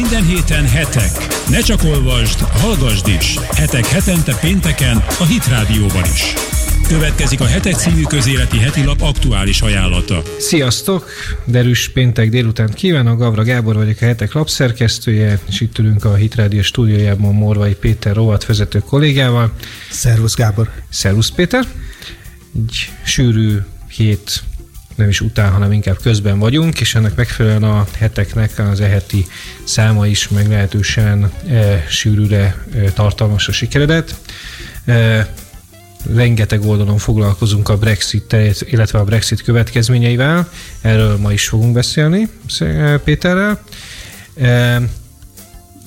Minden héten Hetek. Ne csak olvasd, hallgasd is. Hetek hetente pénteken a Hit Rádióban is. Következik a Hetek című közéleti heti lap aktuális ajánlata. Sziasztok! Derűs péntek délután kívánok, Gavra Gábor vagyok, a Hetek lapszerkesztője, és itt ülünk a Hit Rádió stúdiójában Morvai Péter rovatvezető kollégával. Szervusz Gábor! Szervusz Péter! Egy sűrű hét, nem is után, hanem inkább közben vagyunk, és ennek megfelelően a Heteknek az e-heti száma is meglehetősen sűrűre tartalmasra sikeredett. Rengeteg oldalon foglalkozunk a Brexittel, illetve a Brexit következményeivel. Erről ma is fogunk beszélni Péterrel.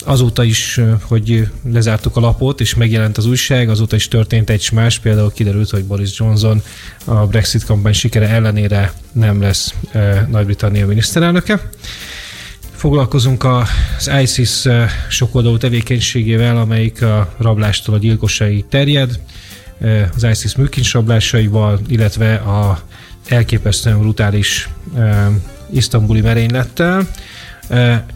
Azóta is, hogy lezártuk a lapot, és megjelent az újság, azóta is történt egy s más, például kiderült, hogy Boris Johnson a Brexit kampány sikere ellenére nem lesz Nagy-Britannia miniszterelnöke. Foglalkozunk az ISIS sokoldalú tevékenységével, amelyik a rablástól a gyilkosságig terjed, az ISIS műkincsrablásaival, illetve a elképesztően brutális isztambuli merénylettel.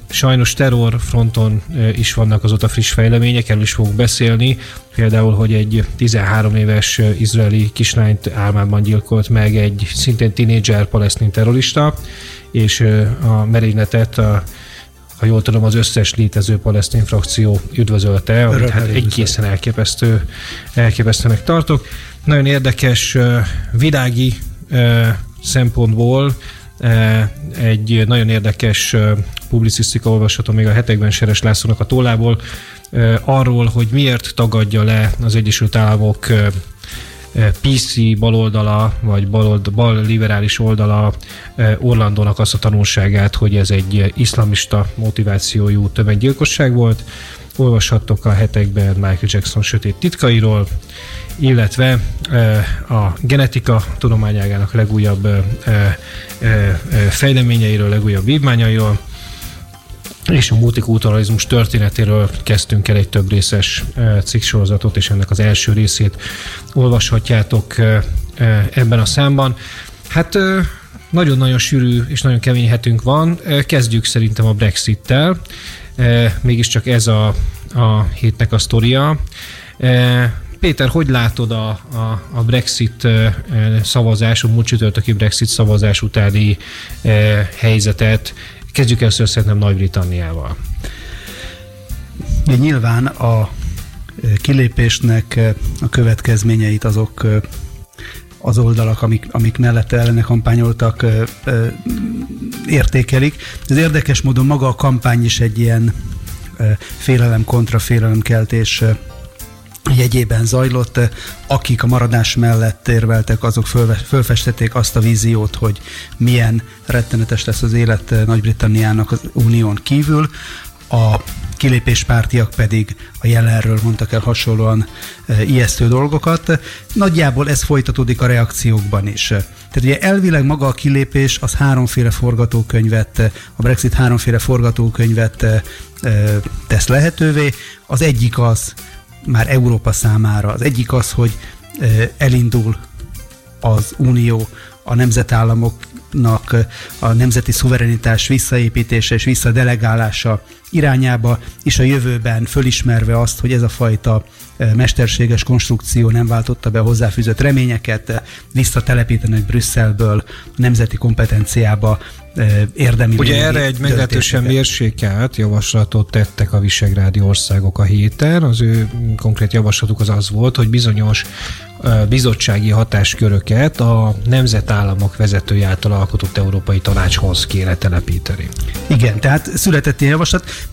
Sajnos terrorfronton is vannak azóta friss fejlemények, erről is fogunk beszélni. Például, hogy egy 13 éves izraeli kislányt álmában gyilkolt meg egy szintén tinédzser palesztin terrorista, és a merényletet, ha jól tudom, az összes létező palesztin frakció üdvözölte, amit hát egészen elképesztőnek tartok. Nagyon érdekes világi szempontból egy nagyon érdekes publicisztika olvasható még a Hetekben Seres Lászlónak a tollából arról, hogy miért tagadja le az Egyesült Államok PC baloldala, vagy balliberális oldala Orlandónak azt a tanulságát, hogy ez egy iszlamista motivációjú tömeggyilkosság volt. Olvashattok a Hetekben Michael Jackson sötét titkairól, illetve a genetika tudományágának legújabb fejleményeiről, legújabb vívmányairól, és a multikulturalizmus történetéről kezdtünk el egy több részes cikksorozatot, és ennek az első részét olvashatjátok ebben a számban. Hát nagyon-nagyon sűrű és nagyon kemény hetünk van. Kezdjük szerintem a Brexittel. Mégiscsak ez a hétnek a sztoria. Péter, hogy látod a Brexit szavazás, a múlt csütörtöki Brexit szavazás utáni helyzetet? Kezdjük először szerintem Nagy-Britanniával. Nyilván a kilépésnek a következményeit azok az oldalak, amik mellette ellene kampányoltak, értékelik. Ez érdekes módon maga a kampány is egy ilyen félelem-kontrafélelemkeltés jegyében zajlott. Akik a maradás mellett érveltek, azok fölfestették azt a víziót, hogy milyen rettenetes lesz az élet Nagy-Britanniának az unión kívül. A kilépéspártiak pedig a jelenről mondtak el hasonlóan ijesztő dolgokat. Nagyjából ez folytatódik a reakciókban is. Tehát ugye elvileg maga a kilépés az a Brexit háromféle forgatókönyvet tesz lehetővé. Az egyik az már Európa számára. Az egyik az, hogy elindul az Unió a nemzetállamoknak a nemzeti szuverenitás visszaépítése és visszadelegálása irányába, és a jövőben fölismerve azt, hogy ez a fajta mesterséges konstrukció nem váltotta be a hozzáfűzött reményeket, visszatelepítenek Brüsszelből a nemzeti kompetenciába érdemi. Ugye erre egy meglehetősen mérsékelt javaslatot tettek a visegrádi országok a héten. Az ő konkrét javaslatuk az volt, hogy bizonyos bizottsági hatásköröket a nemzetállamok vezetői által alkotott Európai Tanácshoz kéne telepíteni. Igen, tehát született ilyen javaslat.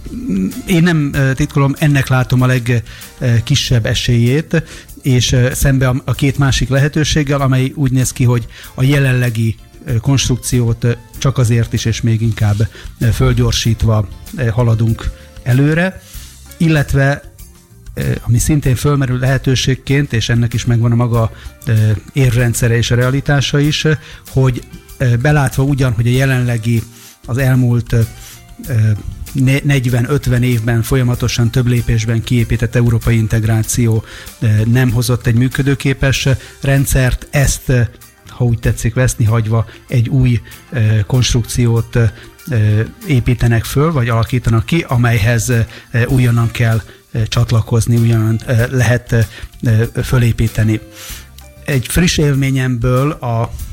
Én nem titkolom, ennek látom a legkisebb esélyét, és szembe a két másik lehetőséggel, amely úgy néz ki, hogy a jelenlegi konstrukciót csak azért is, és még inkább fölgyorsítva haladunk előre, illetve ami szintén fölmerül lehetőségként, és ennek is megvan a maga érrendszere és a realitása is, hogy belátva ugyan, hogy a jelenlegi az elmúlt 40-50 évben folyamatosan több lépésben kiépített európai integráció nem hozott egy működőképes rendszert, ezt ha úgy tetszik, veszni hagyva egy új konstrukciót építenek föl, vagy alakítanak ki, amelyhez újonnan kell csatlakozni, újonnan lehet fölépíteni. Egy friss élményemből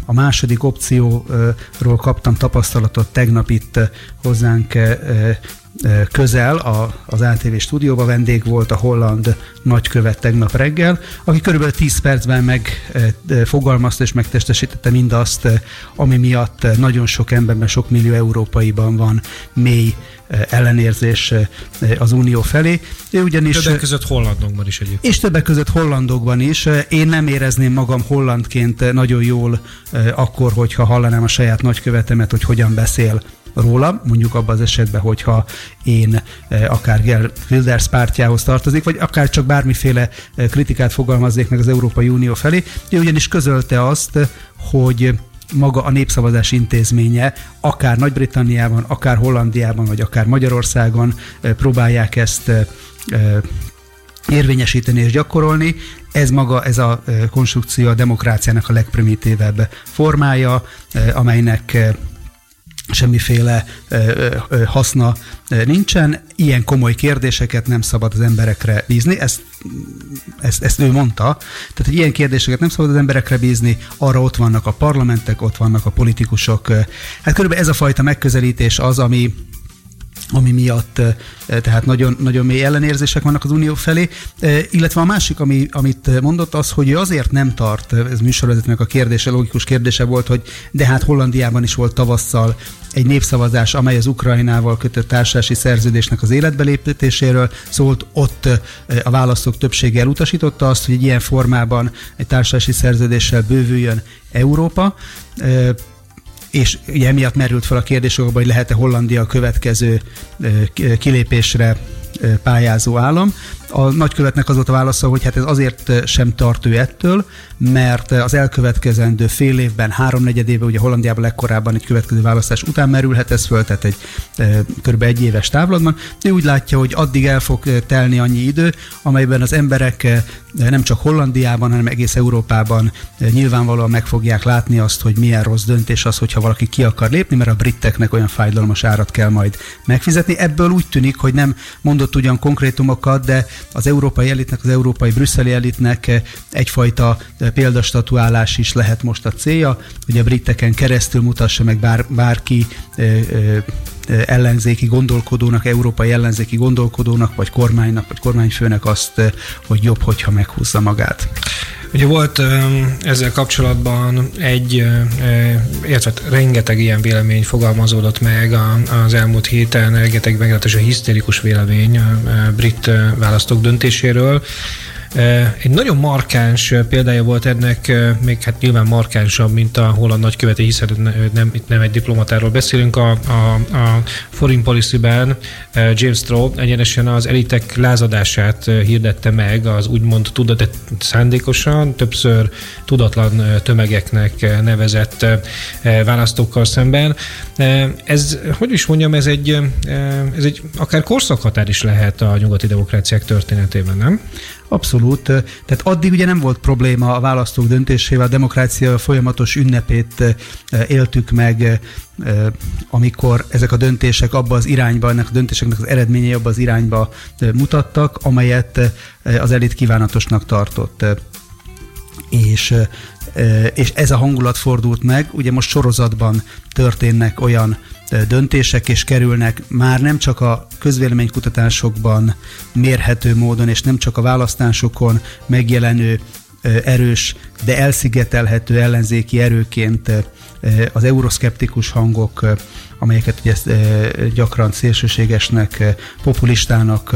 a második opcióról kaptam tapasztalatot tegnap itt hozzánk közel, az ATV stúdióban vendég volt a holland nagykövet tegnap reggel, aki körülbelül 10 percben megfogalmazta és megtestesítette mindazt, ami miatt nagyon sok emberben, sok millió európaiban van mély ellenérzés az Unió felé. Ugyanis, többek között hollandokban is egyébként. És többek között hollandokban is. Én nem érezném magam hollandként nagyon jól akkor, hogyha hallanám a saját nagykövetemet, hogy hogyan beszél róla, mondjuk abban az esetben, hogyha én akár Gert Wilders pártjához tartozik, vagy akár csak bármiféle kritikát fogalmaznék meg az Európai Unió felé. Ő ugyanis közölte azt, hogy maga a népszavazás intézménye akár Nagy-Britanniában, akár Hollandiában, vagy akár Magyarországon próbálják ezt érvényesíteni és gyakorolni. Ez maga, ez a konstrukció a demokráciának a legprimitívebb formája, amelynek semmiféle haszna nincsen. Ilyen komoly kérdéseket nem szabad az emberekre bízni. Ezt ő mondta. Tehát, hogy ilyen kérdéseket nem szabad az emberekre bízni, arra ott vannak a parlamentek, ott vannak a politikusok. Hát körülbelül ez a fajta megközelítés az, ami miatt tehát nagyon, nagyon mély ellenérzések vannak az Unió felé. Illetve a másik, amit mondott, az, hogy azért nem tart, ez műsorvezetőnek a kérdése, logikus kérdése volt, hogy de hát Hollandiában is volt tavasszal egy népszavazás, amely az Ukrajnával kötött társulási szerződésnek az életbelépítéséről szólt, ott a választók többsége elutasította azt, hogy ilyen formában egy társulási szerződéssel bővüljön Európa. És ugye emiatt merült fel a kérdés, hogy lehet-e Hollandia a következő kilépésre pályázó állam. A nagykövetnek az volt a válasza, hogy hát ez azért sem tart ő ettől, mert az elkövetkezendő fél évben, 3-4 évben, ugye Hollandiában legkorábban egy következő választás után merülhet ez föl, tehát egy kb. 1 éves távlatban. Ő úgy látja, hogy addig el fog telni annyi idő, amelyben az emberek nem csak Hollandiában, hanem egész Európában nyilvánvalóan meg fogják látni azt, hogy milyen rossz döntés az, hogyha valaki ki akar lépni, mert a briteknek olyan fájdalmas árat kell majd megfizetni. Ebből úgy tűnik, hogy nem mondott ugyan konkrétumokat, de az európai elitnek, az európai brüsszeli elitnek egyfajta példastatuálás is lehet most a célja, hogy a briteken keresztül mutassa meg bárki ellenzéki gondolkodónak, európai ellenzéki gondolkodónak, vagy kormánynak, vagy kormányfőnek azt, hogy jobb, hogyha meghúzza magát. Ugye volt ezzel kapcsolatban illetve rengeteg ilyen vélemény fogalmazódott meg az elmúlt héten, rengeteg meglehetősen hisztérikus vélemény a brit választók döntéséről. Egy nagyon markáns példája volt ennek, még hát nyilván markánsabb, mint a holland nagykövete, hiszen itt nem egy diplomatáról beszélünk, a Foreign Policy-ben James Strauss egyenesen az elitek lázadását hirdette meg az úgymond szándékosan, többször tudatlan tömegeknek nevezett választókkal szemben. Ez, hogy is mondjam, ez egy akár korszakhatár is lehet a nyugati demokráciák történetében, nem? Abszolút. Tehát addig ugye nem volt probléma a választók döntésével, a demokrácia folyamatos ünnepét éltük meg, amikor ezek a döntések abba az irányba, ennek a döntéseknek az eredményei abba az irányba mutattak, amelyet az elit kívánatosnak tartott. És ez a hangulat fordult meg, ugye most sorozatban történnek olyan döntések, és kerülnek már nem csak a közvéleménykutatásokban mérhető módon, és nem csak a választásokon megjelenő erős, de elszigetelhető ellenzéki erőként az euroszkeptikus hangok, amelyeket ugye gyakran szélsőségesnek, populistának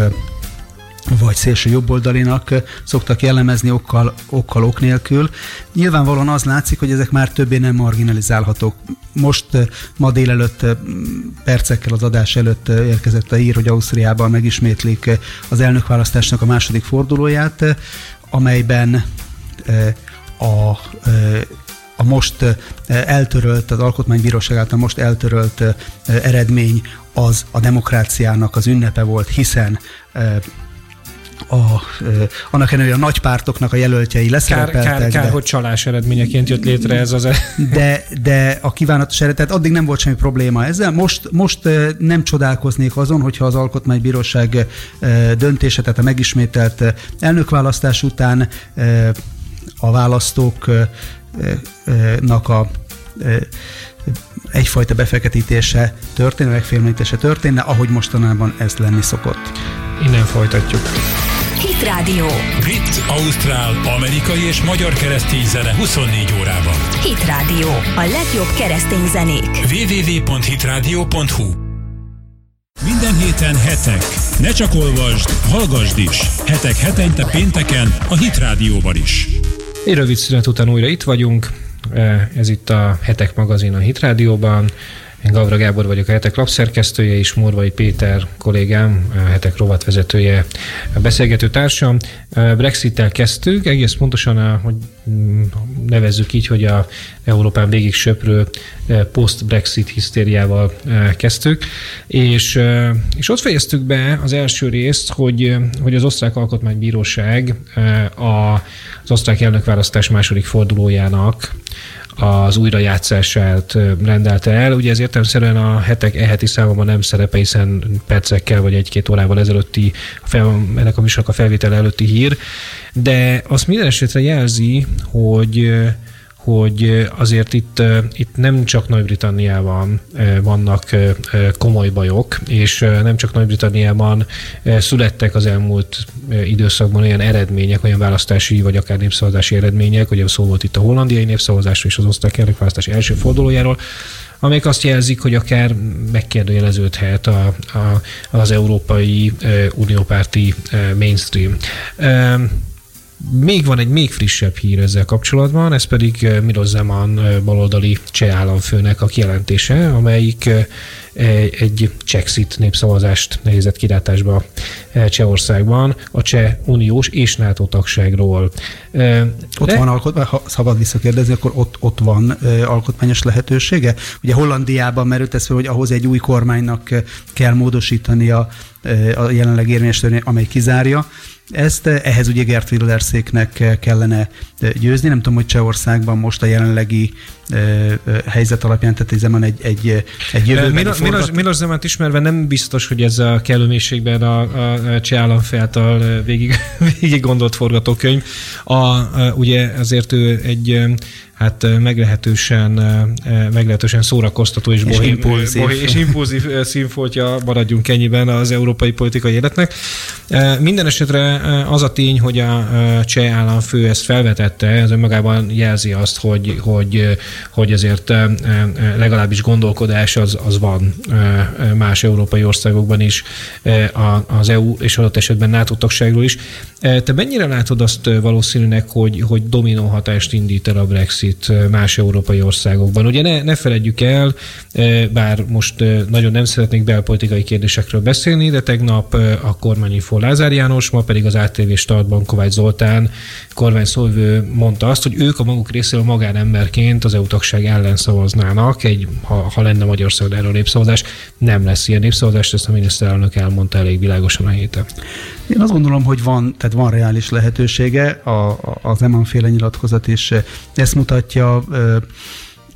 vagy szélső jobboldalinak szoktak jellemezni okkal ok nélkül. Nyilvánvalóan az látszik, hogy ezek már többé nem marginalizálhatók. Most ma délelőtt percekkel az adás előtt érkezett a hír, hogy Ausztriában megismétlik az elnökválasztásnak a második fordulóját, amelyben a most eltörölt, az Alkotmánybíróság által most eltörölt eredmény az a demokráciának az ünnepe volt, hiszen annak ellenére a nagy pártoknak a jelöltjei leszerepeltek. Kár, hogy csalás eredményeként jött létre ez az... De a kívánatos eredet, addig nem volt semmi probléma ezzel. Most nem csodálkoznék azon, hogyha az Alkotmánybíróság döntése, tehát a megismételt elnökválasztás után a választóknak a egyfajta befeketítése történne, megfélemlítése történne, ahogy mostanában ez lenni szokott. Innen folytatjuk. Hit Rádió. Brit, ausztrál, amerikai és magyar keresztény zene 24 órában. Hit Rádió. A legjobb keresztény zenék. www.hitradio.hu. Minden héten Hetek. Ne csak olvasd, hallgasd is. Hetek hetente pénteken a Hit Rádióban is. Egy rövid szünet után újra itt vagyunk. Ez itt a Hetek magazin a Hit Rádióban. Én Gavra Gábor vagyok, a Hetek lapszerkesztője, és Morvai Péter kollégám, a Hetek rovatvezetője, a beszélgető társam. Brexittel kezdtük, egész pontosan, hogy nevezzük így, hogy a Európán végig söprő post-Brexit hisztériával kezdtük, és ott fejeztük be az első részt, hogy az Osztrák Alkotmánybíróság az osztrák elnökválasztás második fordulójának az újrajátszását rendelte el. Ugye ez értelemszerűen a Hetek e-heti számában nem szerepe, hiszen percekkel vagy egy-két órával ezelőtti, ennek a műsornak a felvétel előtti hír, de azt minden esetre jelzi, hogy azért itt nem csak Nagy-Britanniában vannak komoly bajok, és nem csak Nagy-Britanniában születtek az elmúlt időszakban olyan eredmények, olyan választási vagy akár népszavazási eredmények, ugye szó volt itt a hollandiai népszavazásról és az osztrák elnökválasztás első fordulójáról, amelyek azt jelzik, hogy akár megkérdőjeleződhet az Európai Uniópárti mainstream. Még van egy még frissebb hír ezzel kapcsolatban, ez pedig Miloš Zeman baloldali cseh államfőnek a kijelentése, amelyik egy Csexit népszavazást helyezett kilátásba Csehországban a cseh uniós és NATO tagságról. Ott van alkotmány, ha szabad visszakérdezni, akkor ott van alkotmányos lehetősége? Ugye Hollandiában merült ez fel, hogy ahhoz egy új kormánynak kell módosítani a jelenleg érvényes törvényt, amely kizárja ezt, ehhez ugye Gert Wilderséknek kellene győzni. Nem tudom, hogy Csehországban most a jelenlegi helyzet alapján, tehát Zeman egy jövőbeni forgat... Miloš Zemant ismerve nem biztos, hogy ez a kellő mélységben a cseh államfő által végig gondolt forgatókönyv. Ugye azért ő egy meglehetősen szórakoztató és impulzív színfoltja, maradjunk ennyiben, az európai politikai életnek. Minden esetre az a tény, hogy a cseh államfő ezt felvetette, ez önmagában jelzi azt, hogy azért legalábbis gondolkodás az van más európai országokban is, az EU és adott esetben NATO tagságról is. Te mennyire látod azt valószínűnek, hogy dominó hatást indít el a Brexit más európai országokban? Ugye ne feledjük el, bár most nagyon nem szeretnék belpolitikai kérdésekről beszélni, de tegnap a kormányinfón Lázár János, ma pedig az ATV Startban Kovács Zoltán kormányszóvivő mondta azt, hogy ők a maguk részéről magánemberként az EU tagság ellen szavaznának, ha lenne Magyarországon erről népszavazás. Nem lesz ilyen népszavazás, ezt a miniszterelnök elmondta elég világosan a héten. Én azt gondolom, hogy van reális lehetősége, az Zeman-féle nyilatkozat is ezt mutatja,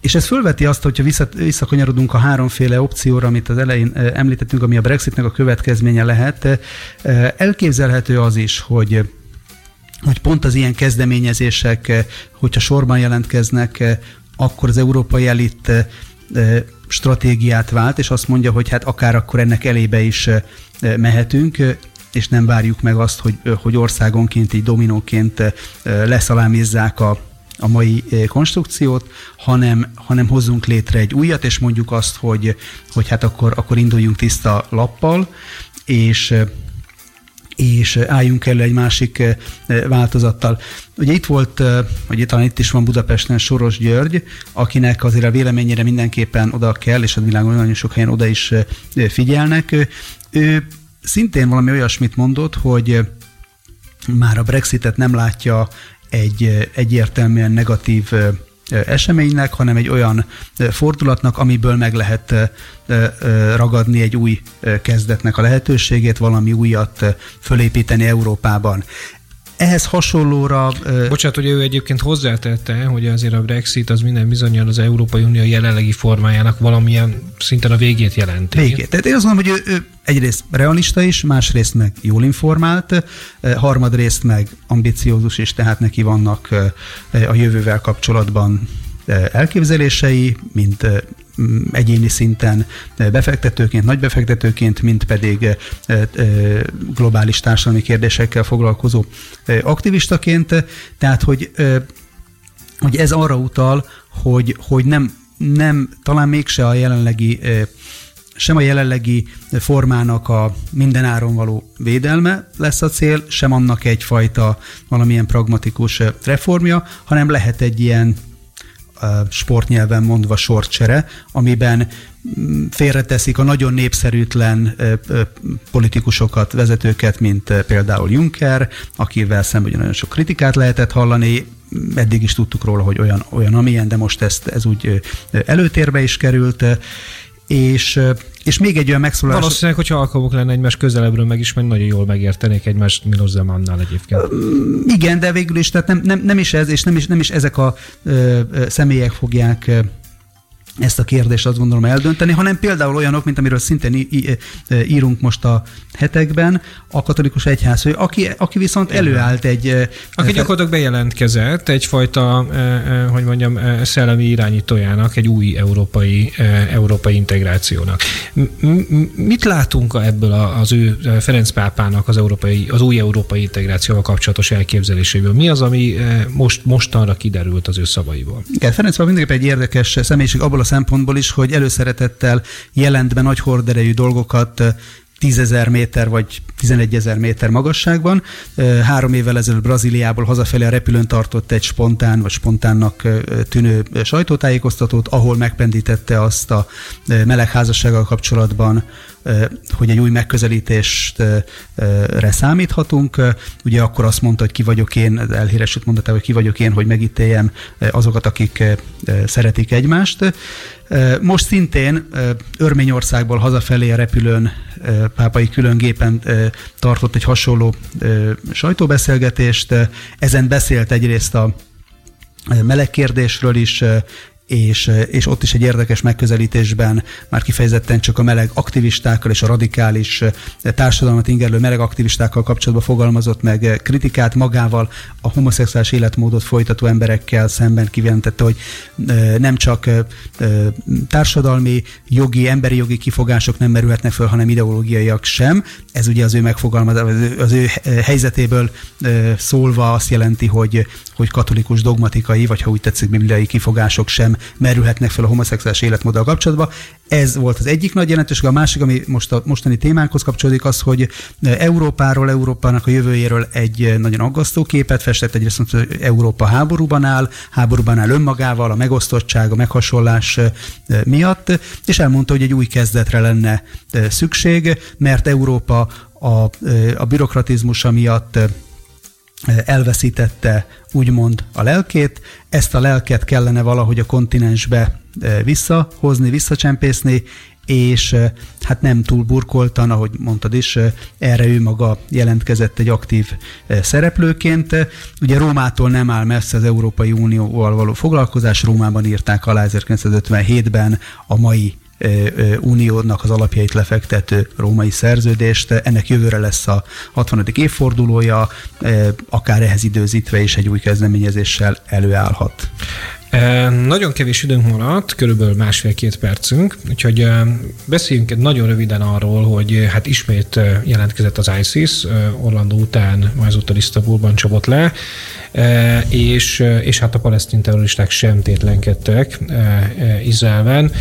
és ez fölveti azt, hogyha visszakanyarodunk a háromféle opcióra, amit az elején említettünk, ami a Brexitnek a következménye lehet. Elképzelhető az is, hogy pont az ilyen kezdeményezések, hogyha sorban jelentkeznek, akkor az európai elit stratégiát vált, és azt mondja, hogy hát akár akkor ennek elébe is mehetünk, és nem várjuk meg azt, hogy országonként, így dominóként leszalámizzák a mai konstrukciót, hanem hozzunk létre egy újat, és mondjuk azt, hogy hát akkor induljunk tiszta lappal, és álljunk elő egy másik változattal. Ugye itt volt, vagy talán itt is van Budapesten Soros György, akinek azért a véleményére mindenképpen oda kell, és a világon nagyon sok helyen oda is figyelnek. Ő szintén valami olyasmit mondott, hogy már a Brexitet nem látja egy egyértelműen negatív eseménynek, hanem egy olyan fordulatnak, amiből meg lehet ragadni egy új kezdetnek a lehetőségét, valami újat fölépíteni Európában. Ehhez hasonlóra... Bocsánat, ugye ő egyébként hozzátette, hogy azért a Brexit az minden bizonnyal az Európai Unió jelenlegi formájának valamilyen szinten a végét jelenti. Végét. Tehát én azt mondom, hogy ő egyrészt realista is, másrészt meg jól informált, harmadrészt meg ambiciózus is, tehát neki vannak a jövővel kapcsolatban elképzelései, mint egyéni szinten befektetőként, nagy befektetőként, mint pedig globális társadalmi kérdésekkel foglalkozó aktivistaként. Tehát, hogy ez arra utal, hogy nem talán mégse a jelenlegi sem a jelenlegi formának a mindenáron való védelme lesz a cél, sem annak egyfajta valamilyen pragmatikus reformja, hanem lehet egy ilyen sportnyelven mondva sorcsere, amiben félreteszik a nagyon népszerűtlen politikusokat, vezetőket, mint például Juncker, akivel szemben nagyon sok kritikát lehetett hallani, eddig is tudtuk róla, hogy olyan amilyen, de most ez úgy előtérbe is került, és még egy olyan megszólalás... Valószínűleg, hogyha alkalmuk lenne egymás közelebbről megismerni, nagyon jól megértenék egymást Miloš Zemannal egyébként. Igen, de végül is, tehát nem is ez, és nem is ezek a személyek fogják ezt a kérdést azt gondolom eldönteni, hanem például olyanok, mint amiről szintén írunk most a hetekben, a katolikus egyházfő, aki viszont előállt egy... Aki gyakorlatilag bejelentkezett egyfajta, hogy mondjam, szellemi irányítójának, egy új európai integrációnak. Mit látunk ebből az ő Ferencpápának az új európai integrációval kapcsolatos elképzeléséből? Mi az, ami mostanra kiderült az ő szavaiból? Igen, Ferencpápa mindenképpen egy érdekes személyiség abból a szempontból is, hogy előszeretettel jelent be nagy horderejű dolgokat 10.000 méter vagy 11.000 méter magasságban. 3 évvel ezelőtt Brazíliából hazafelé a repülőn tartott egy spontánnak tűnő sajtótájékoztatót, ahol megpendítette azt a melegházassággal kapcsolatban, hogy egy új megközelítésre számíthatunk. Ugye akkor azt mondta, hogy ki vagyok én, elhíresült mondatában, hogy ki vagyok én, hogy megítéljem azokat, akik szeretik egymást. Most szintén Örményországból hazafelé a repülőn pápai különgépen tartott egy hasonló sajtóbeszélgetést. Ezen beszélt egyrészt a meleg kérdésről is, és ott is egy érdekes megközelítésben már kifejezetten csak a meleg aktivistákkal és a radikális társadalmat ingerlő meleg aktivistákkal kapcsolatban fogalmazott meg kritikát, magával a homoszexuális életmódot folytató emberekkel szemben kijelentette, hogy nem csak társadalmi, jogi, emberi jogi kifogások nem merülhetnek föl, hanem ideológiaiak sem. Ez ugye az ő megfogalmazás, az ő helyzetéből szólva azt jelenti, hogy katolikus dogmatikai, vagy ha úgy tetszik, bibliai kifogások sem merülhetnek fel a homoszexuális életmóddal kapcsolatban. Ez volt az egyik nagy jelentőség. A másik, ami most a mostani témánkhoz kapcsolódik, az, hogy Európáról, Európának a jövőjéről egy nagyon aggasztó képet festett. Egyrészt, hogy Európa háborúban áll önmagával, a megosztottság, a meghasonlás miatt, és elmondta, hogy egy új kezdetre lenne szükség, mert Európa a bürokratizmusa miatt elveszítette úgymond a lelkét, ezt a lelket kellene valahogy a kontinensbe visszahozni, visszacsempészni, és hát nem túl burkoltan, ahogy mondtad is, erre ő maga jelentkezett egy aktív szereplőként. Ugye Rómától nem áll messze az Európai Unióval való foglalkozás, Rómában írták alá 1957-ben a mai Uniónak az alapjait lefektető római szerződést. Ennek jövőre lesz a 60. évfordulója, akár ehhez időzítve is egy új kezdeményezéssel előállhat. Nagyon kevés időnk maradt, körülbelül 1,5-2 percünk, úgyhogy beszéljünk nagyon röviden arról, hogy hát ismét jelentkezett az ISIS, Orlandó után, ezúttal Isztambulban csapott le, és hát a palesztin terroristák sem tétlenkedtek Izraelben.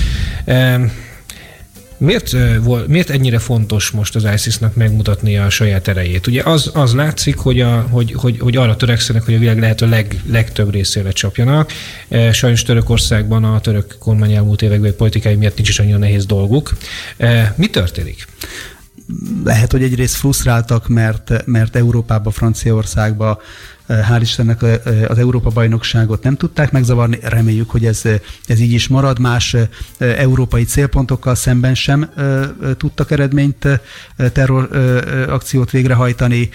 Miért ennyire fontos most az ISIS-nak megmutatnia a saját erejét? Ugye az látszik, hogy arra törekszenek, hogy a világ lehető legtöbb részére csapjanak. Sajnos Törökországban a török kormány elmúlt években politikai miatt nincs is annyira nehéz dolguk. Mi történik? lehet, hogy egyrészt frusztráltak, mert Európába, Franciaországba, hál' Istennek az Európa-bajnokságot nem tudták megzavarni, reméljük, hogy ez így is marad, más európai célpontokkal szemben sem tudtak eredményt, terrorakciót végrehajtani.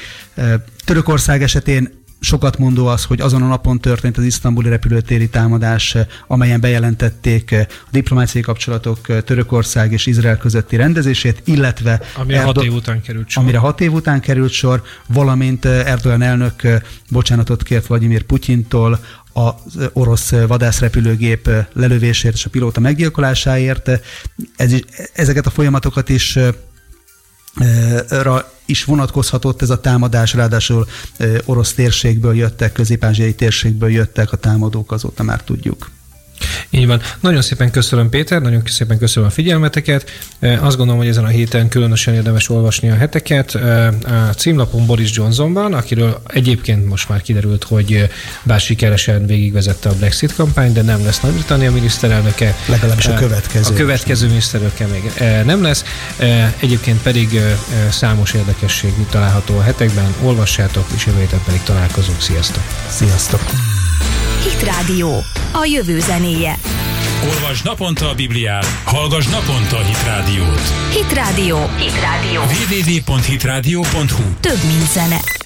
Törökország esetén sokat mondó az, hogy azon a napon történt az isztambuli repülőtéri támadás, amelyen bejelentették a diplomáciai kapcsolatok Törökország és Izrael közötti rendezését, illetve... Amire 6 év után került sor. Valamint Erdoğan elnök bocsánatot kért Vladimir Putyintól az orosz vadászrepülőgép lelövésért és a pilóta meggyilkolásáért. Ezeket a folyamatokat is vonatkozhatott ez a támadás, ráadásul orosz térségből jöttek, közép-ázsiai térségből jöttek a támadók, azóta már tudjuk. Így van. Nagyon szépen köszönöm, Péter, nagyon szépen köszönöm a figyelmeteket. Azt gondolom, hogy ezen a héten különösen érdemes olvasni a heteket. A címlapon Boris Johnsonban, akiről egyébként most már kiderült, hogy bár sikeresen végigvezette a Brexit kampányt, de nem lesz Nagy-Britannia miniszterelnöke. Legalábbis a következő. A következő miniszterelnöke még nem lesz. Egyébként pedig számos érdekesség található a hetekben. Olvassátok, és jövő héten pedig találkozunk. Sziasztok! Sziasztok! Hit Rádió, a jövő zenéje. Olvasd naponta a Bibliát, hallgass naponta a Hit Rádiót. Hit Rádió. Hit Rádió. www.hitradio.hu. Több mint zene.